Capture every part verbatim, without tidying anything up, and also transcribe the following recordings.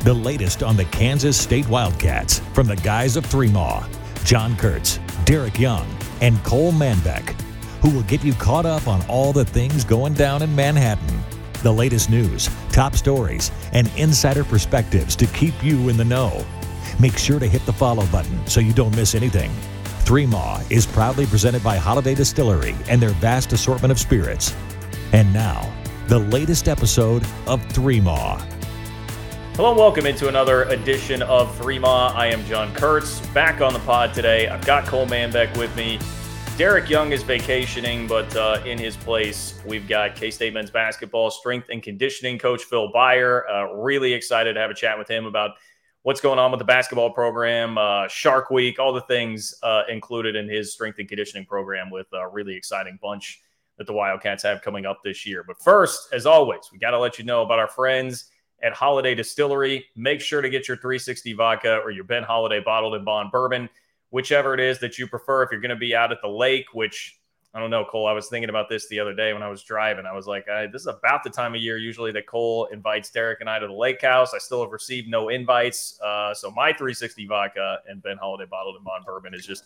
the latest on the Kansas State Wildcats from the guys of three Maw, John Kurtz, Derek Young, and Cole Manbeck, who will get you caught up on all the things going down in Manhattan. The latest news, top stories, and insider perspectives to keep you in the know. Make sure to hit the follow button so you don't miss anything. three Maw is proudly presented by Holiday Distillery and their vast assortment of spirits. And now, the latest episode of three Maw. Hello and welcome into another edition of three Maw. I am John Kurtz, back on the pod today. I've got Cole Manbeck with me. Derek Young is vacationing, but uh, in his place, we've got K-State men's basketball strength and conditioning coach Phil Baier. Uh, really excited to have a chat with him about what's going on with the basketball program, uh, Shark Week, all the things uh, included in his strength and conditioning program with a really exciting bunch that the Wildcats have coming up this year. But first, as always, we got to let you know about our friends at Holiday Distillery. Make sure to get your three sixty vodka or your Ben Holiday Bottled and Bond bourbon, whichever it is that you prefer. If you're going to be out at the lake, which, I don't know, Cole, I was thinking about this the other day when I was driving. I was like, I, this is about the time of year usually that Cole invites Derek and I to the lake house. I still have received no invites. Uh, so my three sixty vodka and Ben Holiday Bottled and Bond bourbon is just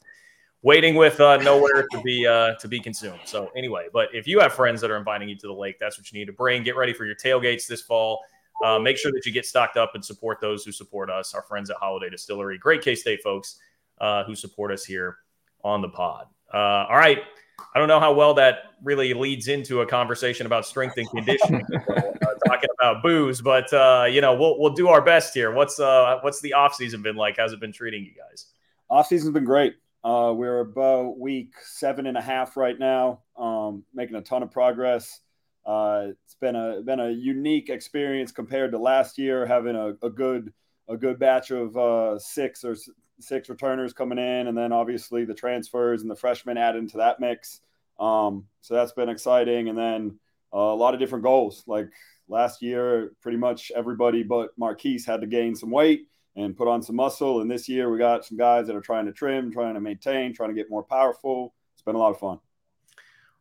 waiting with uh, nowhere to be uh, to be consumed. So anyway, but if you have friends that are inviting you to the lake, that's what you need to bring. Get ready for your tailgates this fall. Uh, make sure that you get stocked up and support those who support us, our friends at Holiday Distillery. Great K-State folks uh, who support us here on the pod. Uh, all right. I don't know how well that really leads into a conversation about strength and conditioning, uh, talking about booze, but, uh, you know, we'll we'll do our best here. What's uh, what's the offseason been like? How's it been treating you guys? Offseason's been great. Uh, we're about week seven and a half right now, um, making a ton of progress. Uh, it's been a been a unique experience compared to last year, having a, a good a good batch of uh, six or s- six returners coming in, and then obviously the transfers and the freshmen added into that mix. Um, so that's been exciting, and then uh, a lot of different goals. Like last year, pretty much everybody but Marquise had to gain some weight and put on some muscle, and this year we got some guys that are trying to trim, trying to maintain, trying to get more powerful. It's been a lot of fun.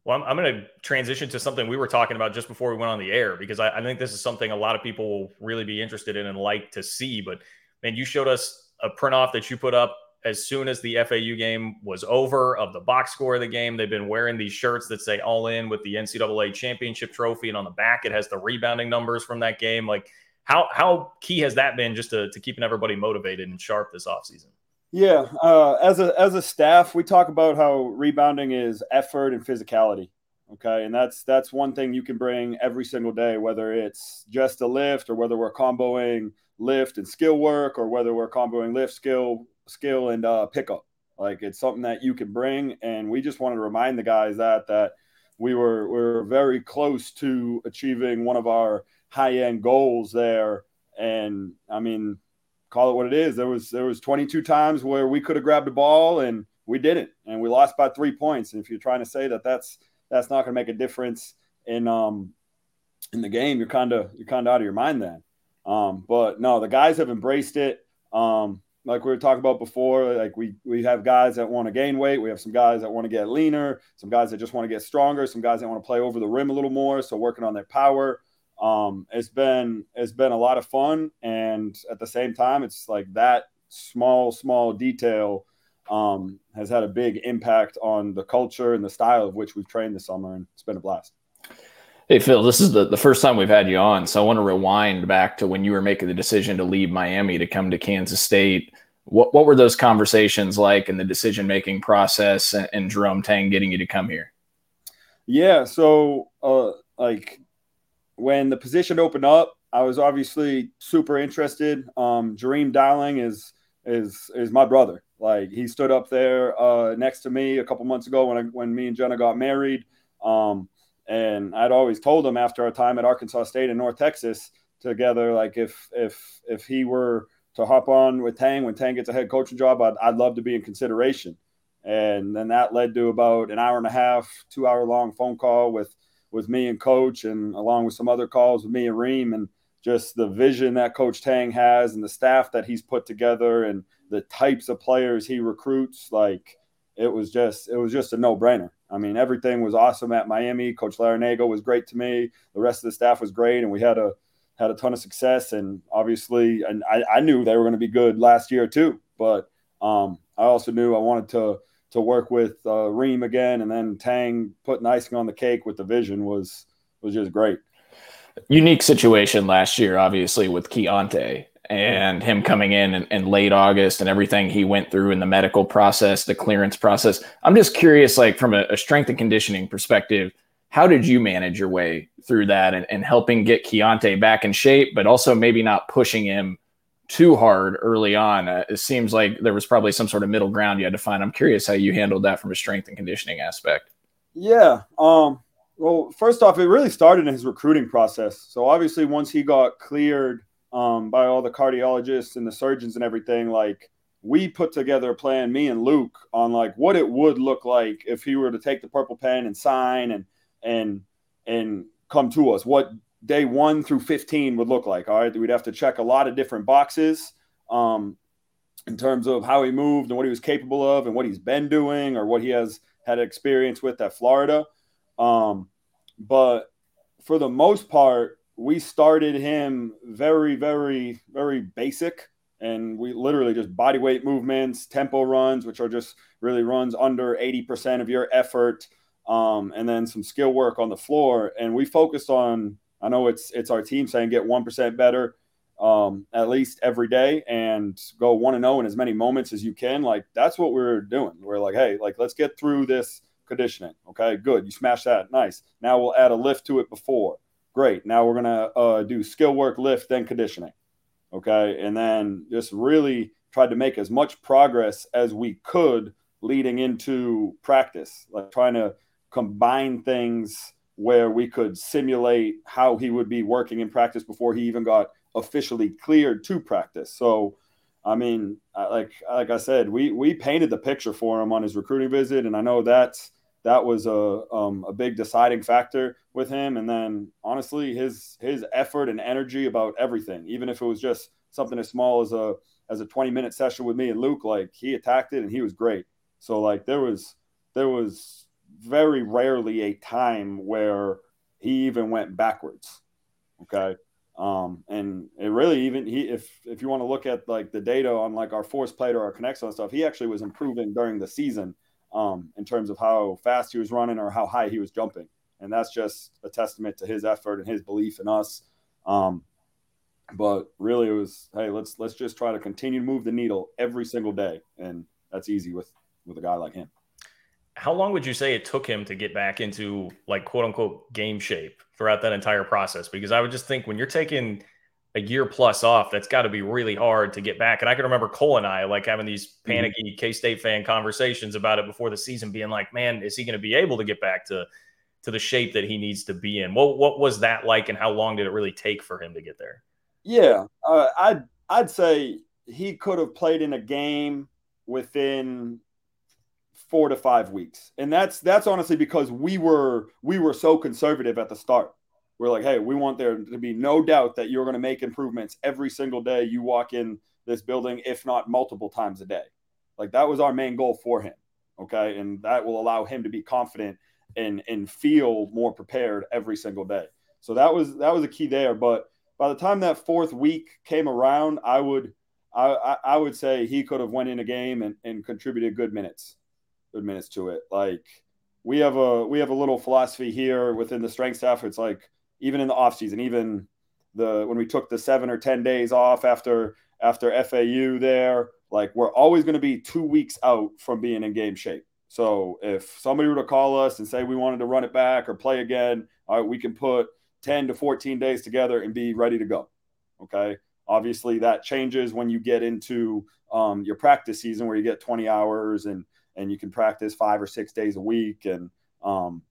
Well, I'm going to transition to something we were talking about just before we went on the air, because I, I think this is something a lot of people will really be interested in and like to see. But, man, you showed us a print-off that you put up as soon as the F A U game was over of the box score of the game. They've been wearing these shirts that say all in with the N C double A championship trophy, and on the back it has the rebounding numbers from that game. Like, how how key has that been just to, to keeping everybody motivated and sharp this offseason? Yeah, uh, as a as a staff, we talk about how rebounding is effort and physicality, okay? And that's that's one thing you can bring every single day, whether it's just a lift or whether we're comboing lift and skill work or whether we're comboing lift, skill, skill, and uh, pickup. Like, it's something that you can bring, and we just wanted to remind the guys that that we were, we were very close to achieving one of our high-end goals there. And, I mean – call it what it is. There was there was twenty-two times where we could have grabbed the ball and we didn't, and we lost by three points. And if you're trying to say that that's that's not going to make a difference in um in the game, you're kind of you're kind of out of your mind then. Um, but no, the guys have embraced it. Um, like we were talking about before, like we we have guys that want to gain weight. We have some guys that want to get leaner, some guys that just want to get stronger, some guys that want to play over the rim a little more, so working on their power. Um, it's been it's been a lot of fun, and at the same time, it's like that small, small detail um, has had a big impact on the culture and the style of which we've trained this summer, and it's been a blast. Hey, Phil, this is the, the first time we've had you on, so I want to rewind back to when you were making the decision to leave Miami to come to Kansas State. What what were those conversations like and the decision-making process and, and Jerome Tang getting you to come here? Yeah, so uh, like when the position opened up, I was obviously super interested. Um, Jareem Dowling is is is my brother. Like he stood up there uh, next to me a couple months ago when I, when me and Jenna got married. Um, And I'd always told him after our time at Arkansas State and North Texas together, like if if if he were to hop on with Tang, when Tang gets a head coaching job, I'd, I'd love to be in consideration. And then that led to about an hour and a half, two hour long phone call with with me and Coach, and along with some other calls with me and Reem, and just the vision that Coach Tang has and the staff that he's put together and the types of players he recruits, like it was just it was just a no brainer. I mean, everything was awesome at Miami. Coach Larinago was great to me. The rest of the staff was great, and we had a had a ton of success. And obviously, and I, I knew they were going to be good last year too. But um, I also knew I wanted to to work with uh, Reem again, and then Tang putting icing on the cake with the vision was was just great. Unique situation last year, obviously, with Keontae and him coming in in, in late August and everything he went through in the medical process, the clearance process. I'm just curious, like from a, a strength and conditioning perspective, how did you manage your way through that and, and helping get Keontae back in shape, but also maybe not pushing him too hard early on? Uh, it seems like there was probably some sort of middle ground you had to find. I'm curious how you handled that from a strength and conditioning aspect. Yeah. Um, well, first off, it really started in his recruiting process. So obviously once he got cleared, Um, by all the cardiologists and the surgeons and everything, like we put together a plan, me and Luke, on like what it would look like if he were to take the purple pen and sign and and and come to us, what day one through fifteen would look like. All right, we'd have to check a lot of different boxes um, in terms of how he moved and what he was capable of and what he's been doing or what he has had experience with at Florida. Um, but for the most part, we started him very, very, very basic, and we literally just body weight movements, tempo runs, which are just really runs under eighty percent of your effort, um, and then some skill work on the floor. And we focused on, I know it's it's our team saying get one percent better um, at least every day and go one and oh in as many moments as you can. Like that's what we're doing. We're like, hey, like let's get through this conditioning. Okay, good. You smash that. Nice. Now we'll add a lift to it before. Great. Now we're going to uh, do skill work, lift, then conditioning. Okay. And then just really tried to make as much progress as we could leading into practice, like trying to combine things where we could simulate how he would be working in practice before he even got officially cleared to practice. So, I mean, like, like I said, we, we painted the picture for him on his recruiting visit. And I know that's, That was a um, a big deciding factor with him. And then, honestly, his his effort and energy about everything, even if it was just something as small as a as a twenty-minute session with me and Luke, like he attacked it and he was great. So, like, there was there was very rarely a time where he even went backwards, okay? Um, and it really even – he if if you want to look at, like, the data on, like, our force plate or our connects and stuff, he actually was improving during the season Um, in terms of how fast he was running or how high he was jumping. And that's just a testament to his effort and his belief in us. Um, but really it was, hey, let's let's just try to continue to move the needle every single day. And that's easy with, with a guy like him. How long would you say it took him to get back into, like, quote-unquote game shape throughout that entire process? Because I would just think when you're taking – a year plus off, that's got to be really hard to get back. And I can remember Cole and I like having these panicky mm-hmm. K-State fan conversations about it before the season, being like, man, is he going to be able to get back to to the shape that he needs to be in? What what was that like, and how long did it really take for him to get there? Yeah, uh, I'd, I'd say he could have played in a game within four to five weeks. And that's that's honestly because we were we were so conservative at the start. We're like, hey, we want there to be no doubt that you're going to make improvements every single day you walk in this building, if not multiple times a day. Like, that was our main goal for him. Okay. And that will allow him to be confident and, and feel more prepared every single day. So that was, that was a key there. But by the time that fourth week came around, I would, I, I would say he could have went in a game and, and contributed good minutes, good minutes to it. Like, we have a, we have a little philosophy here within the strength staff. It's like, even in the off season, even the, when we took the seven or ten days off after, after F A U there, like, we're always going to be two weeks out from being in game shape. So if somebody were to call us and say we wanted to run it back or play again, all right, we can put ten to fourteen days together and be ready to go. Okay. Obviously that changes when you get into um, your practice season, where you get twenty hours and, and you can practice five or six days a week. And um,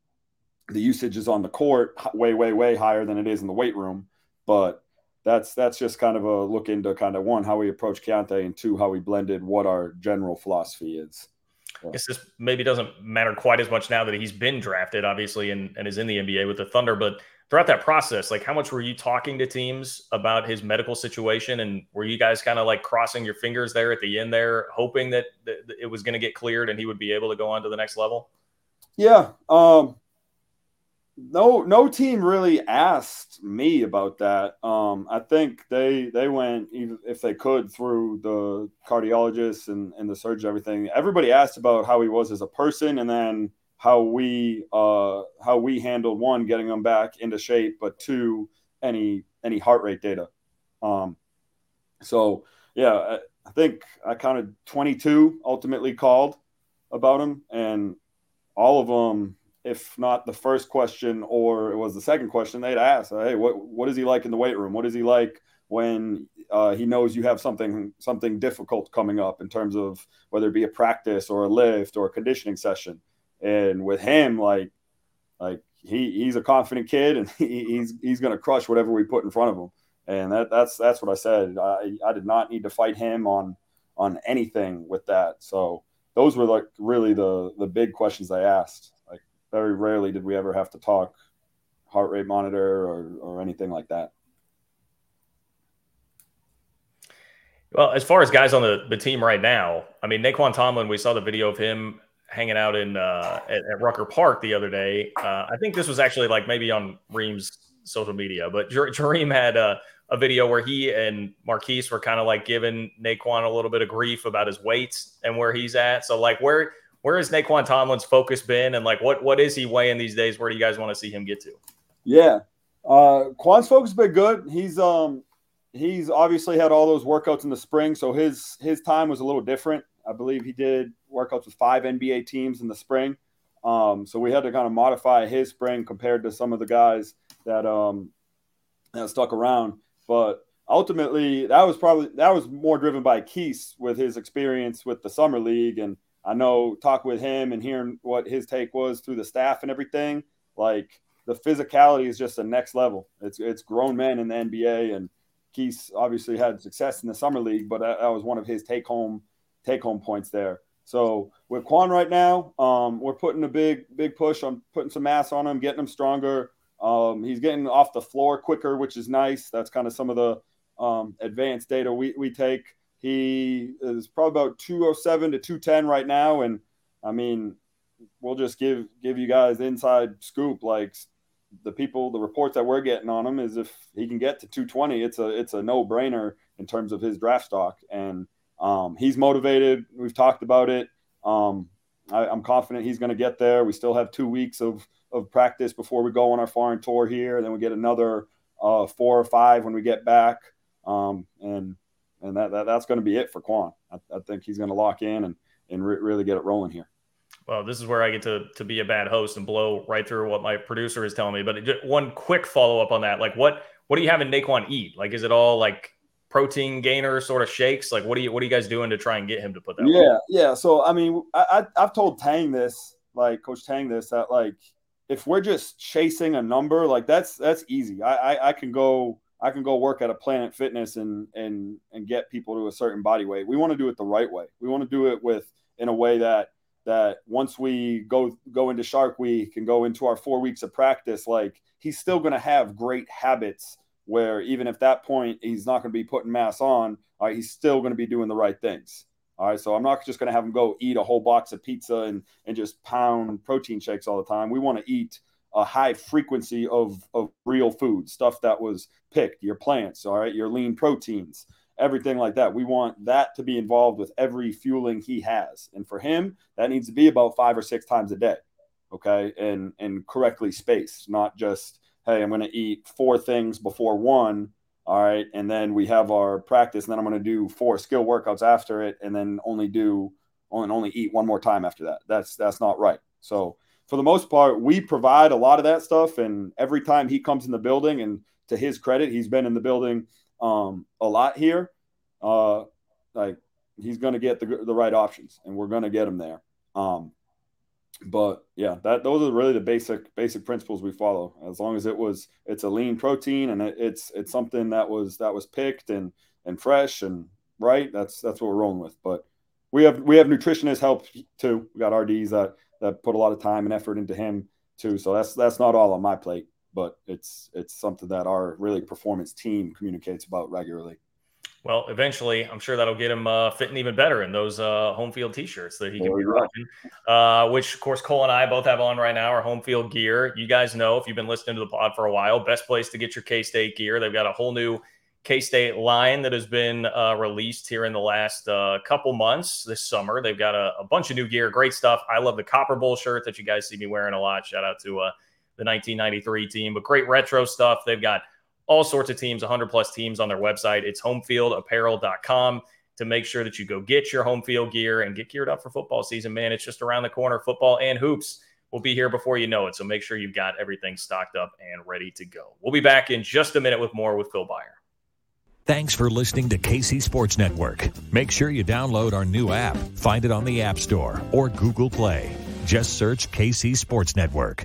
the usage is on the court way, way, way higher than it is in the weight room. But that's, that's just kind of a look into kind of one, how we approach Keontae, and two, how we blended what our general philosophy is. Yeah. I guess this maybe doesn't matter quite as much now that he's been drafted, obviously, and, and is in the N B A with the Thunder. But throughout that process, like, how much were you talking to teams about his medical situation? And were you guys kind of like crossing your fingers there at the end there, hoping that th- it was going to get cleared and he would be able to go on to the next level? Yeah. Um, no, no team really asked me about that. Um, I think they, they went, even if they could, through the cardiologists and, and the surgeon, everything. Everybody asked about how he was as a person, and then how we, uh, how we handled, one, getting him back into shape, but two, any, any heart rate data. Um, so yeah, I, I think I counted twenty-two ultimately called about him, and all of them, if not the first question or it was the second question, they'd ask, hey, what, what is he like in the weight room? What is he like when uh, he knows you have something, something difficult coming up in terms of whether it be a practice or a lift or a conditioning session? And with him, like, like he, he's a confident kid, and he, he's, he's going to crush whatever we put in front of him. And that, that's, that's what I said. I, I did not need to fight him on, on anything with that. So those were like really the, the big questions I asked. Like, very rarely did we ever have to talk heart rate monitor or, or anything like that. Well, as far as guys on the, the team right now, I mean, Naquan Tomlin, we saw the video of him hanging out in uh, at, at Rucker Park the other day. Uh, I think this was actually like maybe on Reem's social media, but Jareem had a, a video where he and Marquise were kind of like giving Naquan a little bit of grief about his weight and where he's at. So like, where where has Naquan Tomlin's focus been, and like what what is he weighing these days? Where do you guys want to see him get to? Yeah, uh, Quan's focus has been good. He's um he's obviously had all those workouts in the spring, so his his time was a little different. I believe he did workouts with five N B A teams in the spring. Um, so we had to kind of modify his spring compared to some of the guys that, um, that stuck around. But ultimately that was probably, that was more driven by Keese with his experience with the summer league. And I know talk with him and hearing what his take was through the staff and everything, like the physicality is just the next level. It's, it's grown men in the N B A, and Keese obviously had success in the summer league, but that, that was one of his take home, take home points there. So with Quan right now, um, we're putting a big, big push. I'm putting some mass on him, getting him stronger. Um, he's getting off the floor quicker, which is nice. That's kind of some of the um, advanced data we, we take. He is probably about two oh seven to two ten right now. And I mean, we'll just give, give you guys the inside scoop. Like the people, the reports that we're getting on him is if he can get to two twenty, it's a, it's a no brainer in terms of his draft stock. And Um, he's motivated. We've talked about it. Um, I, I'm confident he's going to get there. We still have two weeks of, of practice before we go on our foreign tour here. Then we get another uh, four or five when we get back. Um, and and that, that that's going to be it for Quan. I, I think he's going to lock in and, and re- really get it rolling here. Well, this is where I get to, to be a bad host and blow right through what my producer is telling me. But just one quick follow-up on that. Like, what, what are you having Naquan eat? Like, is it all like protein gainer sort of shakes? Like, what are you, what are you guys doing to try and get him to put that? Yeah. Way? Yeah. So, I mean, I, I, I've told Tang this, like Coach Tang this, that like, if we're just chasing a number, like that's, that's easy. I, I, I can go, I can go work at a Planet Fitness and, and, and get people to a certain body weight. We want to do it the right way. We want to do it with, in a way that, that once we go, go into Shark Week and go into our four weeks of practice, like he's still going to have great habits where even if that point he's not going to be putting mass on, uh, he's still going to be doing the right things. All right, so I'm not just going to have him go eat a whole box of pizza and, and just pound protein shakes all the time. We want to eat a high frequency of, of real food, stuff that was picked, your plants, all right, your lean proteins, everything like that. We want that to be involved with every fueling he has. And for him, that needs to be about five or six times a day, okay, and, and correctly spaced, not just, hey, I'm going to eat four things before one. All right, and then we have our practice, and then I'm going to do four skill workouts after it, and then only do only, only eat one more time after that. That's that's not right. So for the most part, we provide a lot of that stuff, and every time he comes in the building, and to his credit, he's been in the building um, a lot here. Uh, like he's going to get the the right options, and we're going to get him there. Um, but yeah, that those are really the basic basic principles we follow. As long as it was, it's a lean protein, and it, it's it's something that was that was picked and and fresh and right. That's that's what we're rolling with. But we have we have nutritionists help too. We got R Ds that that put a lot of time and effort into him too. So that's that's not all on my plate, but it's it's something that our really performance team communicates about regularly. Well, eventually, I'm sure that'll get him uh, fitting even better in those uh, home field T-shirts that he can oh, be rocking, uh, which, of course, Cole and I both have on right now, our home field gear. You guys know, if you've been listening to the pod for a while, best place to get your K-State gear. They've got a whole new K-State line that has been uh, released here in the last uh, couple months this summer. They've got a, a bunch of new gear, great stuff. I love the Copper Bowl shirt that you guys see me wearing a lot. Shout out to uh, the nineteen ninety-three team, but great retro stuff. They've got all sorts of teams, one hundred plus teams on their website. It's home field apparel dot com to make sure that you go get your home field gear and get geared up for football season, man. It's just around the corner. Football and hoops will be here before you know it. So make sure you've got everything stocked up and ready to go. We'll be back in just a minute with more with Phil Baier. Thanks for listening to K C Sports Network. Make sure you download our new app. Find it on the App Store or Google Play. Just search K C Sports Network.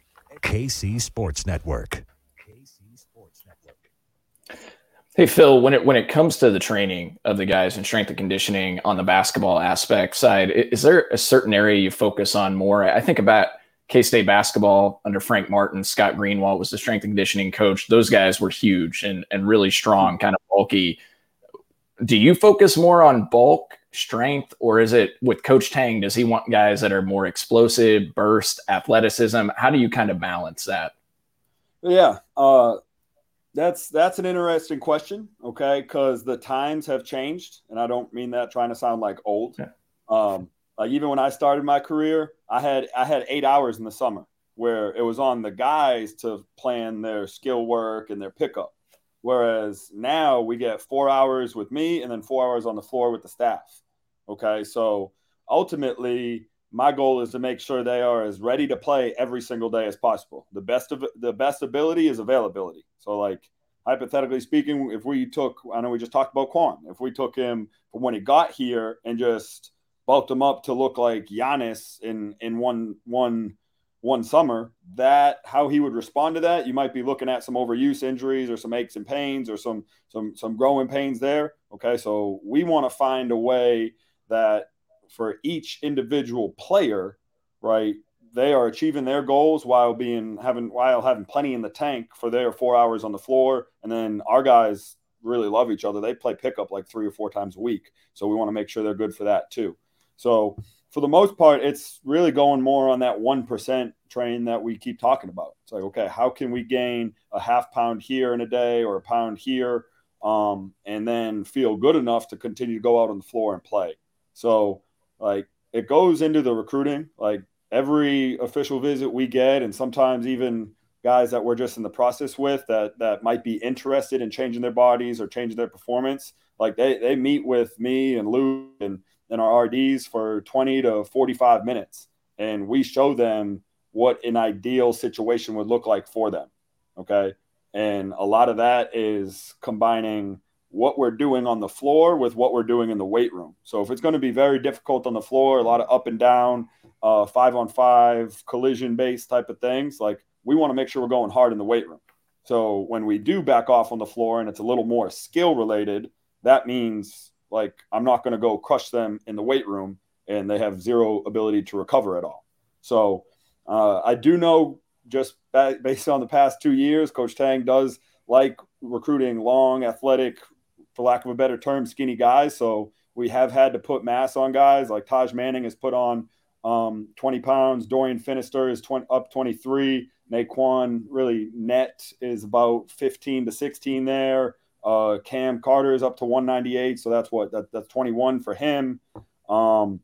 K C Sports Network. Hey, Phil, when it when it comes to the training of the guys and strength and conditioning on the basketball aspect side, is there a certain area you focus on more? I think about K-State basketball under Frank Martin. Scott Greenwald was the strength and conditioning coach. Those guys were huge and, and really strong, kind of bulky. Do you focus more on bulk strength, or is it with Coach Tang, does he want guys that are more explosive, burst, athleticism? How do you kind of balance that? Yeah, uh, that's that's an interesting question, okay, because the times have changed, and I don't mean that trying to sound like old. Yeah. Um, like even when I started my career, I had I had eight hours in the summer where it was on the guys to plan their skill work and their pickup. Whereas now we get four hours with me and then four hours on the floor with the staff. Okay, so ultimately my goal is to make sure they are as ready to play every single day as possible. The best of the best ability is availability. So like hypothetically speaking, if we took, I know we just talked about Quan, if we took him from when he got here and just bulked him up to look like Giannis in, in one, one, one summer, that how he would respond to that, you might be looking at some overuse injuries or some aches and pains or some some some growing pains there. Okay, so we want to find a way that for each individual player, right, they are achieving their goals while being having while having plenty in the tank for their four hours on the floor. And then our guys really love each other. They play pickup like three or four times a week, so we want to make sure they're good for that too. So for the most part, it's really going more on that one percent train that we keep talking about. It's like, okay, how can we gain a half pound here in a day or a pound here um, and then feel good enough to continue to go out on the floor and play? So, like, it goes into the recruiting. Like, every official visit we get, and sometimes even guys that we're just in the process with that that might be interested in changing their bodies or changing their performance, like, they, they meet with me and Luke and and our R Ds for twenty to forty-five minutes. And we show them what an ideal situation would look like for them. Okay. And a lot of that is combining what we're doing on the floor with what we're doing in the weight room. So if it's going to be very difficult on the floor, a lot of up and down, uh, five on five collision based type of things, like we want to make sure we're going hard in the weight room. So when we do back off on the floor and it's a little more skill related, that means like, I'm not going to go crush them in the weight room and they have zero ability to recover at all. So uh, I do know just based on the past two years, Coach Tang does like recruiting long, athletic, for lack of a better term, skinny guys. So we have had to put mass on guys like Taj Manning has put on um, twenty pounds. Dorian Finister is twenty, up twenty-three. Naquan really net is about fifteen to sixteen there. Uh, Cam Carter is up to one ninety-eight, so that's what that, that's twenty-one for him. Um,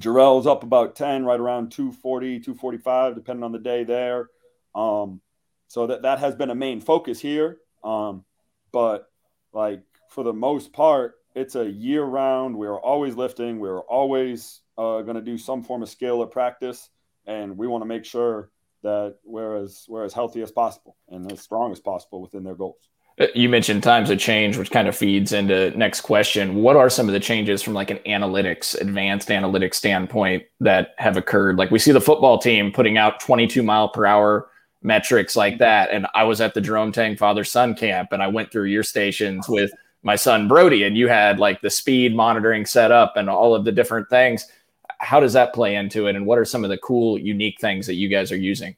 Jarrell's up about ten, right around two forty, two forty-five, depending on the day there. Um, so that that has been a main focus here. Um, but like for the most part, it's a year round. We are always lifting. We are always uh, going to do some form of skill or practice, and we want to make sure that we're as we're as healthy as possible and as strong as possible within their goals. You mentioned times of change, which kind of feeds into next question. What are some of the changes from like an analytics, advanced analytics standpoint that have occurred? Like we see the football team putting out twenty-two mile per hour metrics like that. And I was at the Jerome Tang father son camp and I went through your stations with my son Brody and you had like the speed monitoring set up and all of the different things. How does that play into it? And what are some of the cool, unique things that you guys are using?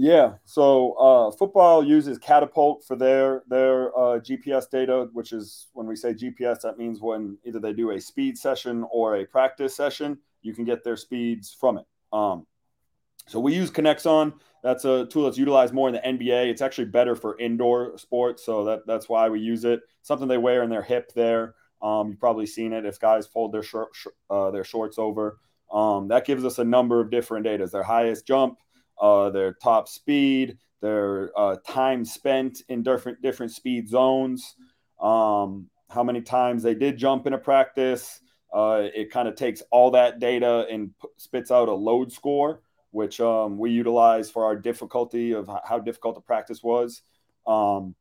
Yeah, so uh, football uses Catapult for their their uh, G P S data, which is when we say G P S, that means when either they do a speed session or a practice session, you can get their speeds from it. Um, so we use Connexon. That's a tool that's utilized more in the N B A. It's actually better for indoor sports, so that that's why we use it. Something they wear in their hip there. Um, you've probably seen it if guys fold their short, sh- uh, their shorts over. Um, that gives us a number of different data. Their highest jump. Uh, their top speed, their uh, time spent in different different speed zones, um, how many times they did jump in a practice. Uh, it kind of takes all that data and p- spits out a load score, which um, we utilize for our difficulty of h- how difficult the practice was. Um,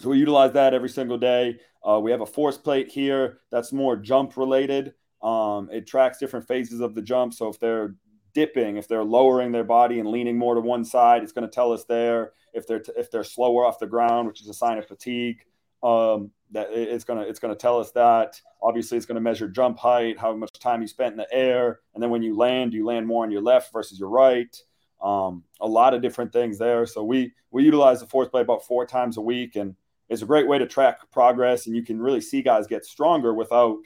so we utilize that every single day. Uh, we have a force plate here that's more jump related. Um, it tracks different phases of the jump. So if they're dipping, if they're lowering their body and leaning more to one side, it's going to tell us there. If they're t- if they're slower off the ground, which is a sign of fatigue, um, that it's gonna it's gonna tell us that. Obviously, it's going to measure jump height, how much time you spent in the air, and then when you land, you land more on your left versus your right. Um, a lot of different things there. So we we utilize the force plate about four times a week, and it's a great way to track progress, and you can really see guys get stronger without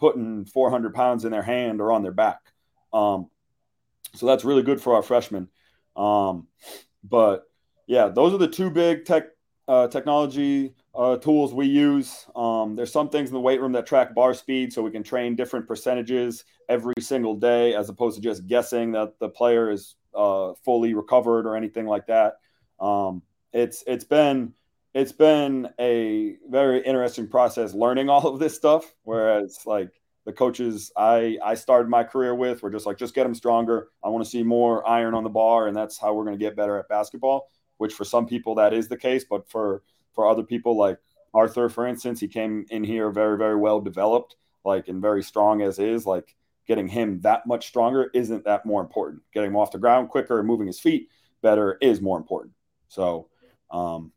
putting four hundred pounds in their hand or on their back. Um, so that's really good for our freshmen. Um, but yeah, those are the two big tech uh, technology uh, tools we use. Um, there's some things in the weight room that track bar speed, so we can train different percentages every single day, as opposed to just guessing that the player is uh, fully recovered or anything like that. Um, it's, it's been, it's been a very interesting process learning all of this stuff. Whereas like the coaches I, I started my career with were just like, just get them stronger. I want to see more iron on the bar, and that's how we're going to get better at basketball, which for some people that is the case. But for, for other people like Arthur, for instance, he came in here very, very well developed, like, and very strong as is. Like, getting him that much stronger isn't that more important. Getting him off the ground quicker and moving his feet better is more important. So, um,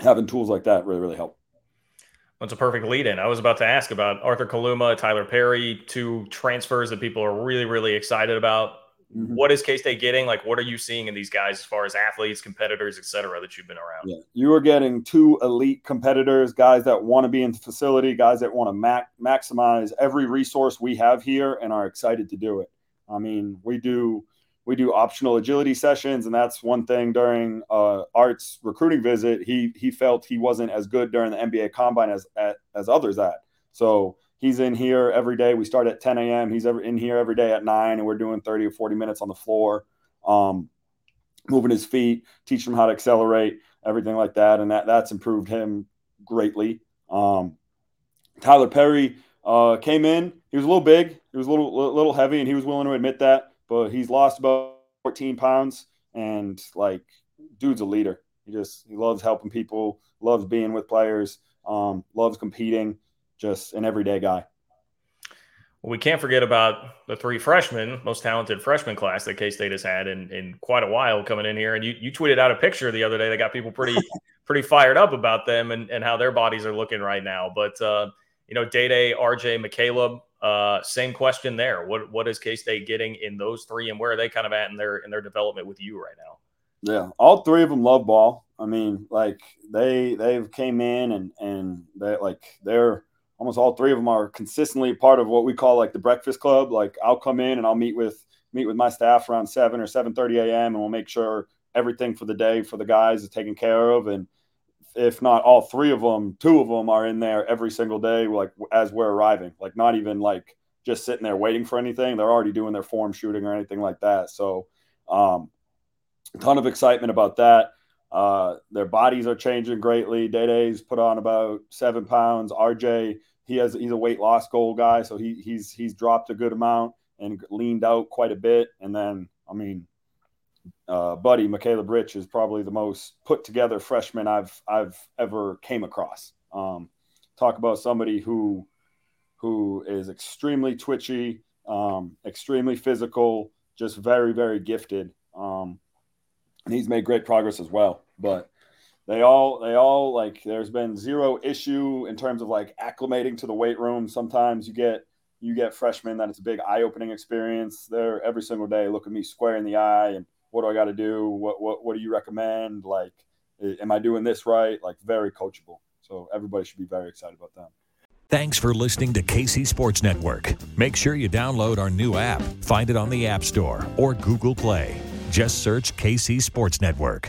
having tools like that really, really help. That's a perfect lead in. I was about to ask about Arthur Kaluma, Tyler Perry, two transfers that people are really, really excited about. Mm-hmm. What is K-State getting? Like, what are you seeing in these guys as far as athletes, competitors, et cetera, that you've been around? Yeah. You are getting two elite competitors, guys that want to be in the facility, guys that want to mac- maximize every resource we have here and are excited to do it. I mean, we do – We do optional agility sessions, and that's one thing during uh, Art's recruiting visit. He he felt he wasn't as good during the N B A Combine as at, as others at. So he's in here every day. We start at ten a.m. He's ever in here every day at nine, and we're doing thirty or forty minutes on the floor, um, moving his feet, teaching him how to accelerate, everything like that, and that that's improved him greatly. Um, Tyler Perry uh, came in. He was a little big. He was a little little heavy, and he was willing to admit that. But he's lost about fourteen pounds, and like, dude's a leader. He just, he loves helping people, loves being with players, um, loves competing, just an everyday guy. Well, we can't forget about the three freshmen, most talented freshman class that K-State has had in, in quite a while coming in here. And you, you tweeted out a picture the other day that got people pretty, pretty fired up about them and, and how their bodies are looking right now. But, uh, you know, Day-Day, R J, McCaleb, Uh, same question there. What what is K-State getting in those three, and where are they kind of at in their in their development with you right now? Yeah, all three of them love ball. I mean, like they they've came in and and they like they're almost all three of them are consistently part of what we call like the breakfast club. Like I'll come in and I'll meet with meet with my staff around seven or seven thirty a.m. and we'll make sure everything for the day for the guys is taken care of. And if not all three of them, two of them are in there every single day, like as we're arriving, like not even like just sitting there waiting for anything. They're already doing their form shooting or anything like that. So um, a ton of excitement about that. Uh, their bodies are changing greatly. Day-Day's put on about seven pounds. R J, he has, he's a weight loss goal guy. So he he's, he's dropped a good amount and leaned out quite a bit. And then, I mean, Uh, buddy, McCaleb Rich is probably the most put together freshman I've I've ever came across. Um, talk about somebody who who is extremely twitchy, um, extremely physical, just very, very gifted. Um, and he's made great progress as well. But they all they all like there's been zero issue in terms of like acclimating to the weight room. Sometimes you get you get freshmen that it's a big eye-opening experience. They're every single day looking me square in the eye and what do I got to do? What, what, what do you recommend? Like, am I doing this right? Like, very coachable. So everybody should be very excited about that. Thanks for listening to K C Sports Network. Make sure you download our new app. Find it on the App Store or Google Play. Just search K C Sports Network.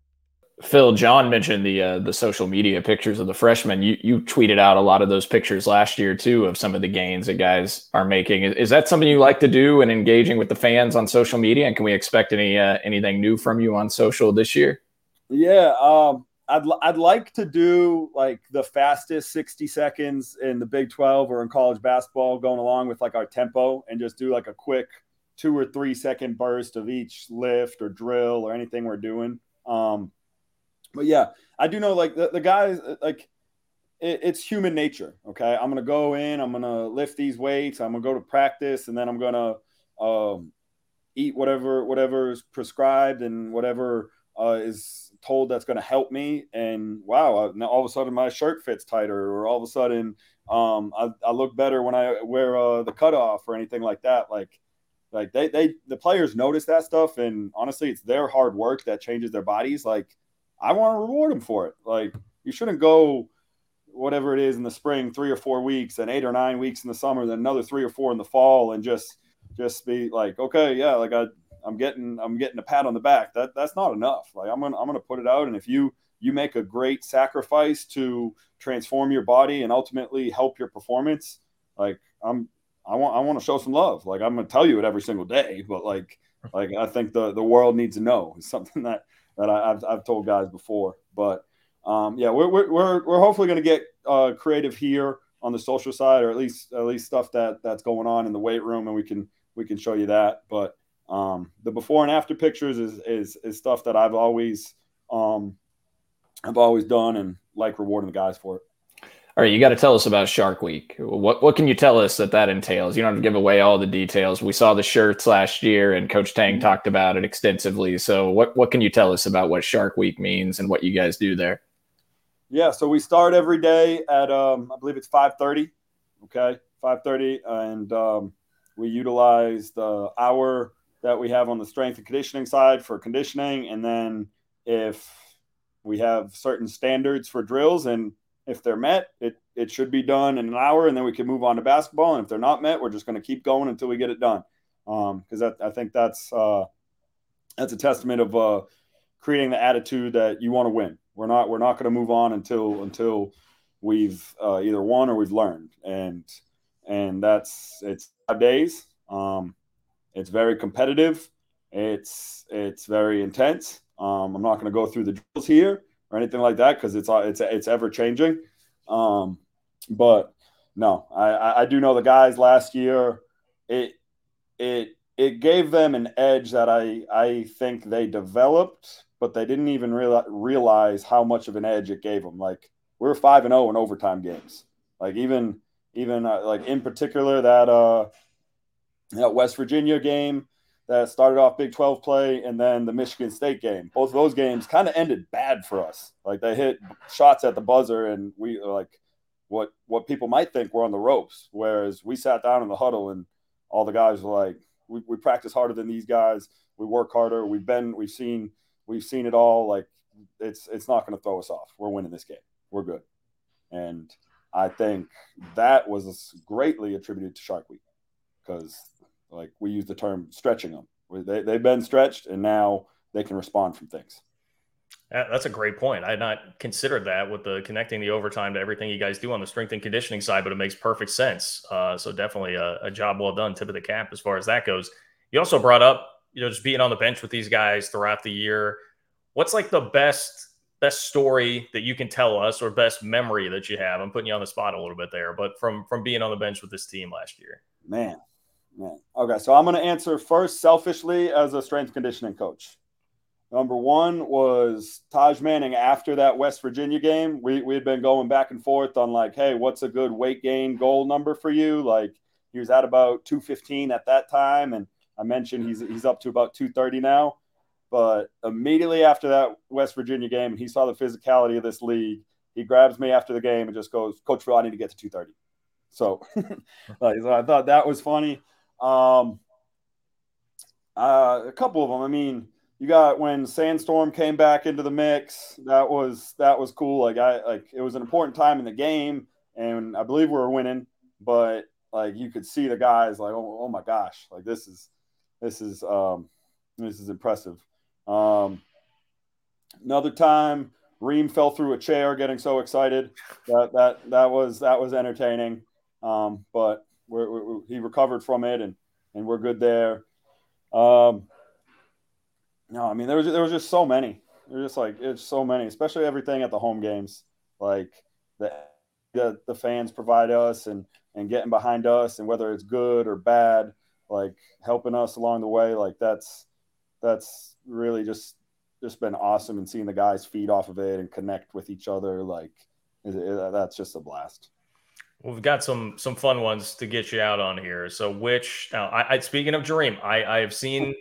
Phil, John mentioned the uh, the social media pictures of the freshmen. You you tweeted out a lot of those pictures last year too of some of the gains that guys are making. Is, is that something you like to do and engaging with the fans on social media? And can we expect any uh, anything new from you on social this year? Yeah, um, I'd I'd like to do like the fastest sixty seconds in the Big twelve or in college basketball, going along with like our tempo, and just do like a quick two or three second burst of each lift or drill or anything we're doing. Um, But yeah, I do know like the, the guys, like it, it's human nature. Okay. I'm going to go in, I'm going to lift these weights, I'm going to go to practice, and then I'm going to um, eat whatever, whatever is prescribed and whatever uh, is told that's going to help me. And wow, now all of a sudden my shirt fits tighter, or all of a sudden um, I, I look better when I wear uh, the cutoff or anything like that. Like, like they, they, the players notice that stuff. And honestly, it's their hard work that changes their bodies. Like, I want to reward them for it. Like, you shouldn't go whatever it is in the spring, three or four weeks, and eight or nine weeks in the summer, then another three or four in the fall, and just just be like, okay, yeah, like I, I'm getting I'm getting a pat on the back. That that's not enough. Like I'm gonna I'm gonna put it out, and if you you make a great sacrifice to transform your body and ultimately help your performance, like I'm I want I want to show some love. Like I'm gonna tell you it every single day, but like like I think the the world needs to know. It's something that. that I, I've, I've told guys before, but um, yeah, we're, we're, we're hopefully going to get uh, creative here on the social side, or at least, at least stuff that that's going on in the weight room. And we can, we can show you that. But um, the before and after pictures is, is, is stuff that I've always, um, I've always done and like rewarding the guys for it. All right, you got to tell us about Shark Week. What what can you tell us that that entails? You don't have to give away all the details. We saw the shirts last year, and Coach Tang talked about it extensively. So what, what can you tell us about what Shark Week means and what you guys do there? Yeah, so we start every day at, um, I believe it's five thirty, okay, five thirty. And um, we utilize the hour that we have on the strength and conditioning side for conditioning. And then if we have certain standards for drills, and if they're met, it it should be done in an hour, and then we can move on to basketball. And if they're not met, we're just going to keep going until we get it done. Um, because I think that's uh, that's a testament of uh, creating the attitude that you want to win. We're not we're not going to move on until until we've uh, either won or we've learned. And and that's it's five days. Um, it's very competitive. It's it's very intense. Um, I'm not going to go through the drills here or anything like that, because it's it's it's ever changing, um, but no, I, I do know the guys last year. It it it gave them an edge that I I think they developed, but they didn't even real, realize how much of an edge it gave them. Like we were five and zero in overtime games. Like even even uh, like in particular that uh that West Virginia game that started off Big twelve play, and then the Michigan State game. Both of those games kind of ended bad for us. Like they hit shots at the buzzer, and we like what what people might think were on the ropes, whereas we sat down in the huddle and all the guys were like, we, we practice harder than these guys. We work harder. We've been we've seen we've seen it all. Like it's it's not going to throw us off. We're winning this game. We're good. And I think that was greatly attributed to Shark Week, because like we use the term stretching them. They, they've been stretched, and now they can respond from things. That's a great point. I had not considered that with the connecting the overtime to everything you guys do on the strength and conditioning side, but it makes perfect sense. Uh, so definitely a, a job well done, tip of the cap as far as that goes. You also brought up, you know, just being on the bench with these guys throughout the year. What's like the best, best story that you can tell us, or best memory that you have? I'm putting you on the spot a little bit there, but from, from being on the bench with this team last year, man. Man. Okay, so I'm going to answer first selfishly as a strength conditioning coach. Number one was Taj Manning. After that West Virginia game, we we had been going back and forth on like, hey, what's a good weight gain goal number for you? Like he was at about two fifteen at that time, and I mentioned he's he's up to about two thirty now. But immediately after that West Virginia game, he saw the physicality of this league. He grabs me after the game and just goes, Coach Phil, I need to get to two thirty. So, like, so I thought that was funny. Um, uh, a couple of them. I mean, you got when Sandstorm came back into the mix. That was that was cool. Like I like it was an important time in the game, and I believe we were winning. But like you could see the guys like, oh, oh my gosh, like this is this is um, this is impressive. Um, Another time, Reem fell through a chair getting so excited. That that that was that was entertaining. Um, but we're, we're, he recovered from it, and and we're good there. Um, no, I mean there was there was just so many. There's just like it's so many, especially everything at the home games, like the the, the fans provide us and and getting behind us, and whether it's good or bad, like helping us along the way, like that's that's really just just been awesome, and seeing the guys feed off of it and connect with each other, like it, it, that's just a blast. Well, we've got some some fun ones to get you out on here. So which now I, I speaking of Jareem, I I have seen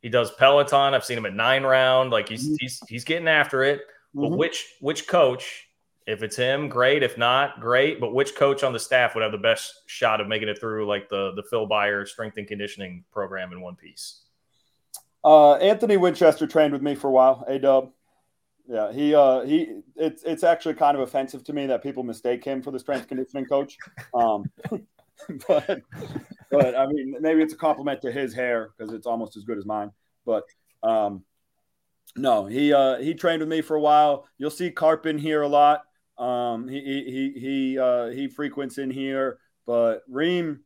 he does Peloton. I've seen him at nine round. Like he's he's he's getting after it. Mm-hmm. But which which coach? If it's him, great. If not, great. But which coach on the staff would have the best shot of making it through, like the the Phil Baier strength and conditioning program in one piece? Uh, Anthony Winchester trained with me for a while. A-Dub, yeah, he uh, he. It's it's actually kind of offensive to me that people mistake him for the strength conditioning coach. Um, but but I mean, maybe it's a compliment to his hair because it's almost as good as mine. But um, no, he uh, he trained with me for a while. You'll see Carp in here a lot. Um, he, he, he, he, uh, he frequents in here, but Reem,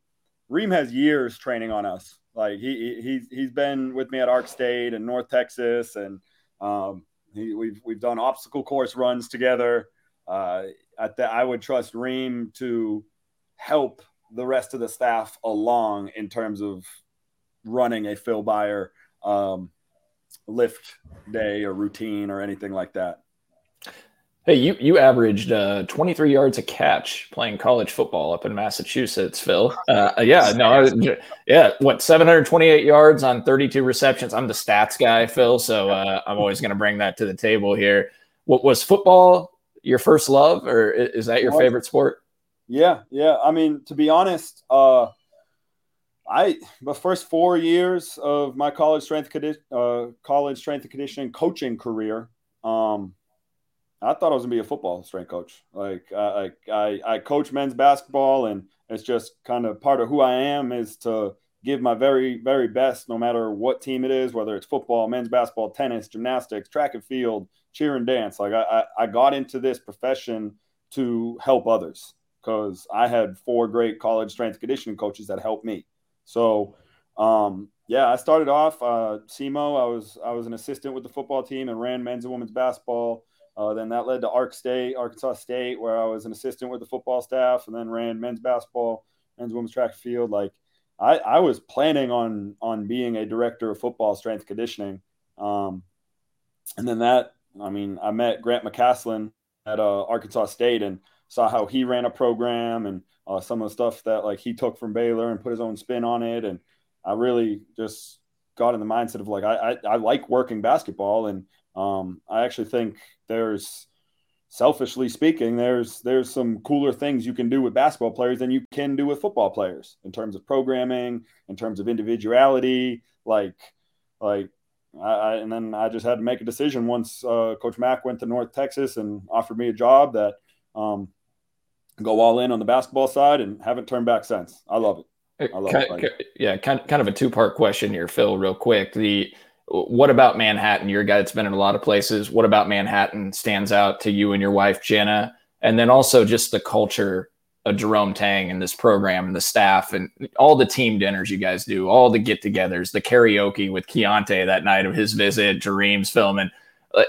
Reem has years training on us. Like he, he's, he's been with me at Ark State and North Texas. And, um, he, we've, we've done obstacle course runs together. Uh, at that, I would trust Reem to help the rest of the staff along in terms of running a Phil Baier, um, lift day or routine or anything like that. Hey, you, you averaged uh, twenty-three yards a catch playing college football up in Massachusetts, Phil. Uh, yeah, no, I, yeah, what, seven hundred twenty-eight yards on thirty-two receptions. I'm the stats guy, Phil, so uh, I'm always going to bring that to the table here. What was football your first love, or is that your favorite sport? Yeah, yeah. I mean, to be honest, uh, I the first four years of my college strength condi- uh, college strength and conditioning coaching career. Um, I thought I was gonna be a football strength coach. Like I, I, I coach men's basketball, and it's just kind of part of who I am is to give my very, very best, no matter what team it is, whether it's football, men's basketball, tennis, gymnastics, track and field, cheer and dance. Like I, I, I got into this profession to help others because I had four great college strength conditioning coaches that helped me. So, um, yeah, I started off uh, S E M O. I was, I was an assistant with the football team and ran men's and women's basketball. Uh, then that led to Ark State, Arkansas State, where I was an assistant with the football staff, and then ran men's basketball, men's women's track and field. Like I, I was planning on on being a director of football strength conditioning, um, and then that I mean I met Grant McCaslin at uh, Arkansas State and saw how he ran a program and uh, some of the stuff that like he took from Baylor and put his own spin on it, and I really just got in the mindset of like I I, I like working basketball and. Um, I actually think there's, selfishly speaking, there's there's some cooler things you can do with basketball players than you can do with football players in terms of programming, in terms of individuality. Like, like, I, I and then I just had to make a decision once uh, Coach Mack went to North Texas and offered me a job that um, go all in on the basketball side and haven't turned back since. I love it. I love kind, it. Like, yeah, kind kind of a two part question here, Phil, real quick. The What about Manhattan? You're a guy that's been in a lot of places. What about Manhattan stands out to you and your wife, Jenna? And then also just the culture of Jerome Tang and this program and the staff and all the team dinners you guys do, all the get-togethers, the karaoke with Keontae that night of his visit, Jareem's filming.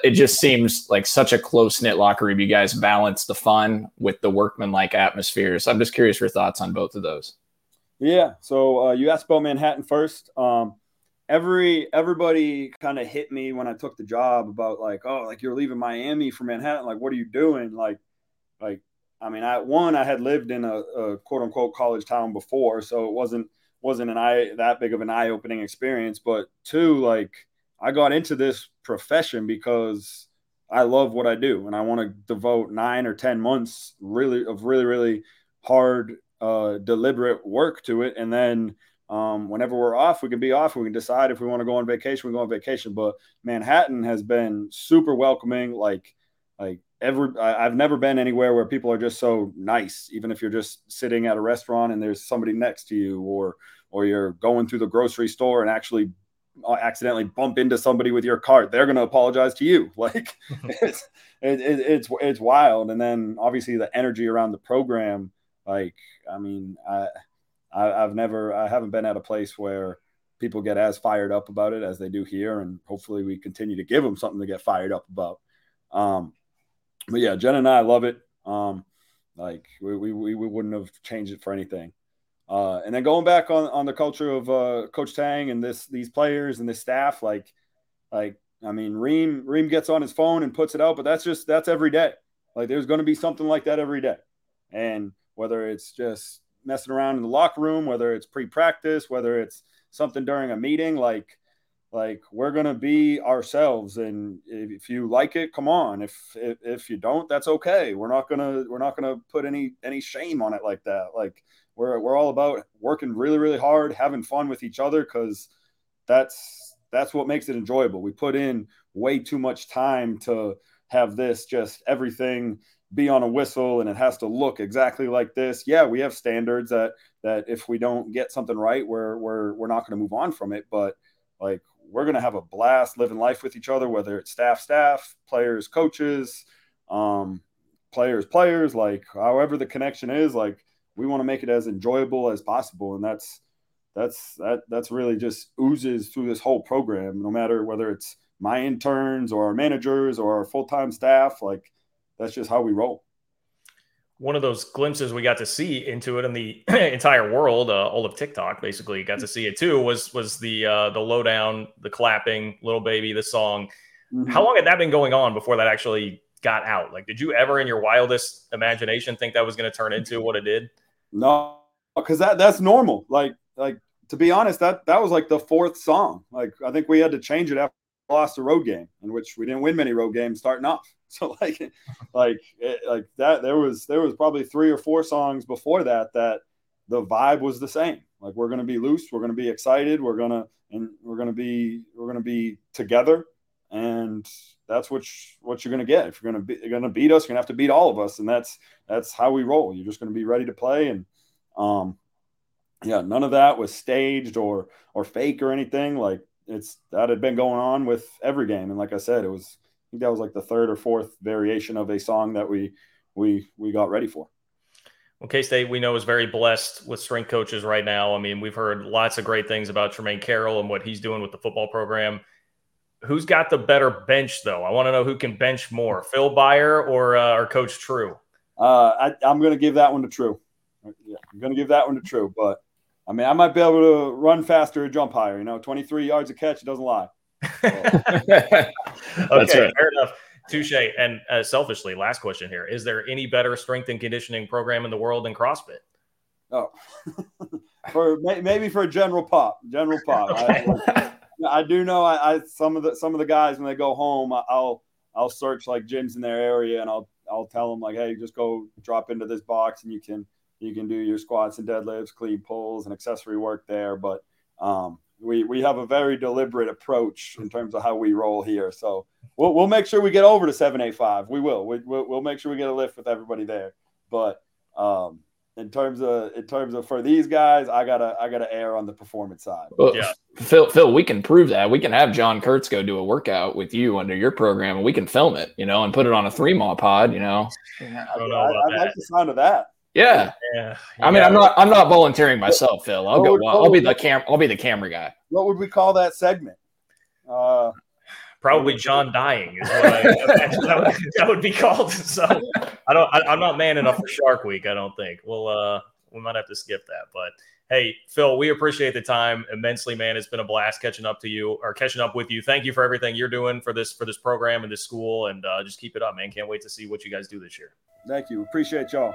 It just seems like such a close-knit locker room. You guys balance the fun with the workmanlike atmosphere. So I'm just curious for your thoughts on both of those. Yeah, so uh, you asked about Manhattan first. Um Every everybody kind of hit me when I took the job about like, oh, like you're leaving Miami for Manhattan. Like, what are you doing? Like, like I mean, I one I had lived in a, a quote unquote college town before, so it wasn't wasn't an eye that big of an eye opening experience. But two, like I got into this profession because I love what I do, and I want to devote nine or ten months really of really really hard, uh, deliberate work to it, and then. Um, whenever we're off, we can be off. We can decide if we want to go on vacation, we go on vacation. But Manhattan has been super welcoming. Like, like every, I, I've never been anywhere where people are just so nice, even if you're just sitting at a restaurant and there's somebody next to you or, or you're going through the grocery store and actually accidentally bump into somebody with your cart, they're going to apologize to you. Like it's, it, it, it's, it's wild. And then obviously the energy around the program. Like, I mean, I, I I've never, I haven't been at a place where people get as fired up about it as they do here. And hopefully we continue to give them something to get fired up about. Um, but yeah, Jen and I love it. Um, like we, we, we wouldn't have changed it for anything. Uh, and then going back on, on the culture of uh, Coach Tang and this these players and this staff, like, like I mean, Reem Reem gets on his phone and puts it out, but that's just that's every day. Like there's going to be something like that every day, and whether it's just messing around in the locker room, whether it's pre-practice, whether it's something during a meeting, like like we're going to be ourselves. And if you like it, come on. If if, if you don't, that's okay. We're not gonna we're not gonna put any any shame on it like that. Like. We're we're all about working really, really hard, having fun with each other, because that's that's what makes it enjoyable. We put in way too much time to have this just everything be on a whistle and it has to look exactly like this. Yeah, we have standards that that if we don't get something right, we're we're we're not going to move on from it. But like we're going to have a blast living life with each other, whether it's staff, staff, players, coaches, um, players, players, like however the connection is, like. We want to make it as enjoyable as possible. And that's, that's, that, that's really just oozes through this whole program, no matter whether it's my interns or our managers or our full-time staff, like that's just how we roll. One of those glimpses we got to see into it in the entire world, uh, all of TikTok basically got to see it too, was, was the, uh, the lowdown, the clapping, Little Baby, the song. Mm-hmm. How long had that been going on before that actually got out? Like, did you ever in your wildest imagination think that was going to turn into what it did? No, because that, that's normal. Like, like to be honest, that, that was like the fourth song. Like, I think we had to change it after we lost a road game, in which we didn't win many road games starting off. So like, like, it, like that, there was, there was probably three or four songs before that, that the vibe was the same. Like, we're going to be loose. We're going to be excited. We're going to, and we're going to be, we're going to be together. And that's what, sh- what you're going to get. If you're going to be, you're going to beat us, you're going to have to beat all of us. And that's, that's how we roll. You're just going to be ready to play. And, um, yeah, none of that was staged or, or fake or anything. Like it's, that had been going on with every game. And like I said, it was, I think that was like the third or fourth variation of a song that we, we, we got ready for. Well, K-State, we know, is very blessed with strength coaches right now. I mean, we've heard lots of great things about Tremaine Carroll and what he's doing with the football program. Who's got the better bench, though? I want to know who can bench more, Phil Baier or uh, or Coach True. Uh, I, I'm going to give that one to True. Yeah, I'm going to give that one to True. But, I mean, I might be able to run faster or jump higher. You know, twenty-three yards a catch, it doesn't lie. So. Okay, right. Fair enough. Touche. And uh, selfishly, last question here. Is there any better strength and conditioning program in the world than CrossFit? Oh. for Maybe for General Pop. General Pop. Okay. I, I do know I, I some of the some of the guys when they go home, I'll I'll search like gyms in their area and I'll I'll tell them like, hey, just go drop into this box and you can you can do your squats and deadlifts, clean pulls and accessory work there. But um, we we have a very deliberate approach in terms of how we roll here. So we'll we'll make sure we get over to seven eighty-five. We will. We, we'll we'll make sure we get a lift with everybody there. But um, in terms of in terms of for these guys, I gotta I gotta err on the performance side. Well, yeah. Phil, Phil, we can prove that. We can have John Kurtz go do a workout with you under your program, and we can film it, you know, and put it on a three maw pod, you know. Yeah, I, I, know I, I like the sound of that. Yeah. yeah. I mean, yeah. I'm not I'm not volunteering myself, Phil. I'll what go. Would, I'll be the cam. I'll be the camera guy. What would we call that segment? Uh, Probably John dying is what I, that, would, that would be called. So I don't. I, I'm not man enough for Shark Week. I don't think. Well, uh, we might have to skip that, but. Hey, Phil, we appreciate the time immensely, man. It's been a blast catching up to you or catching up with you. Thank you for everything you're doing for this for this program and this school, and uh, just keep it up, man. Can't wait to see what you guys do this year. Thank you. Appreciate y'all.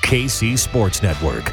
K C Sports Network.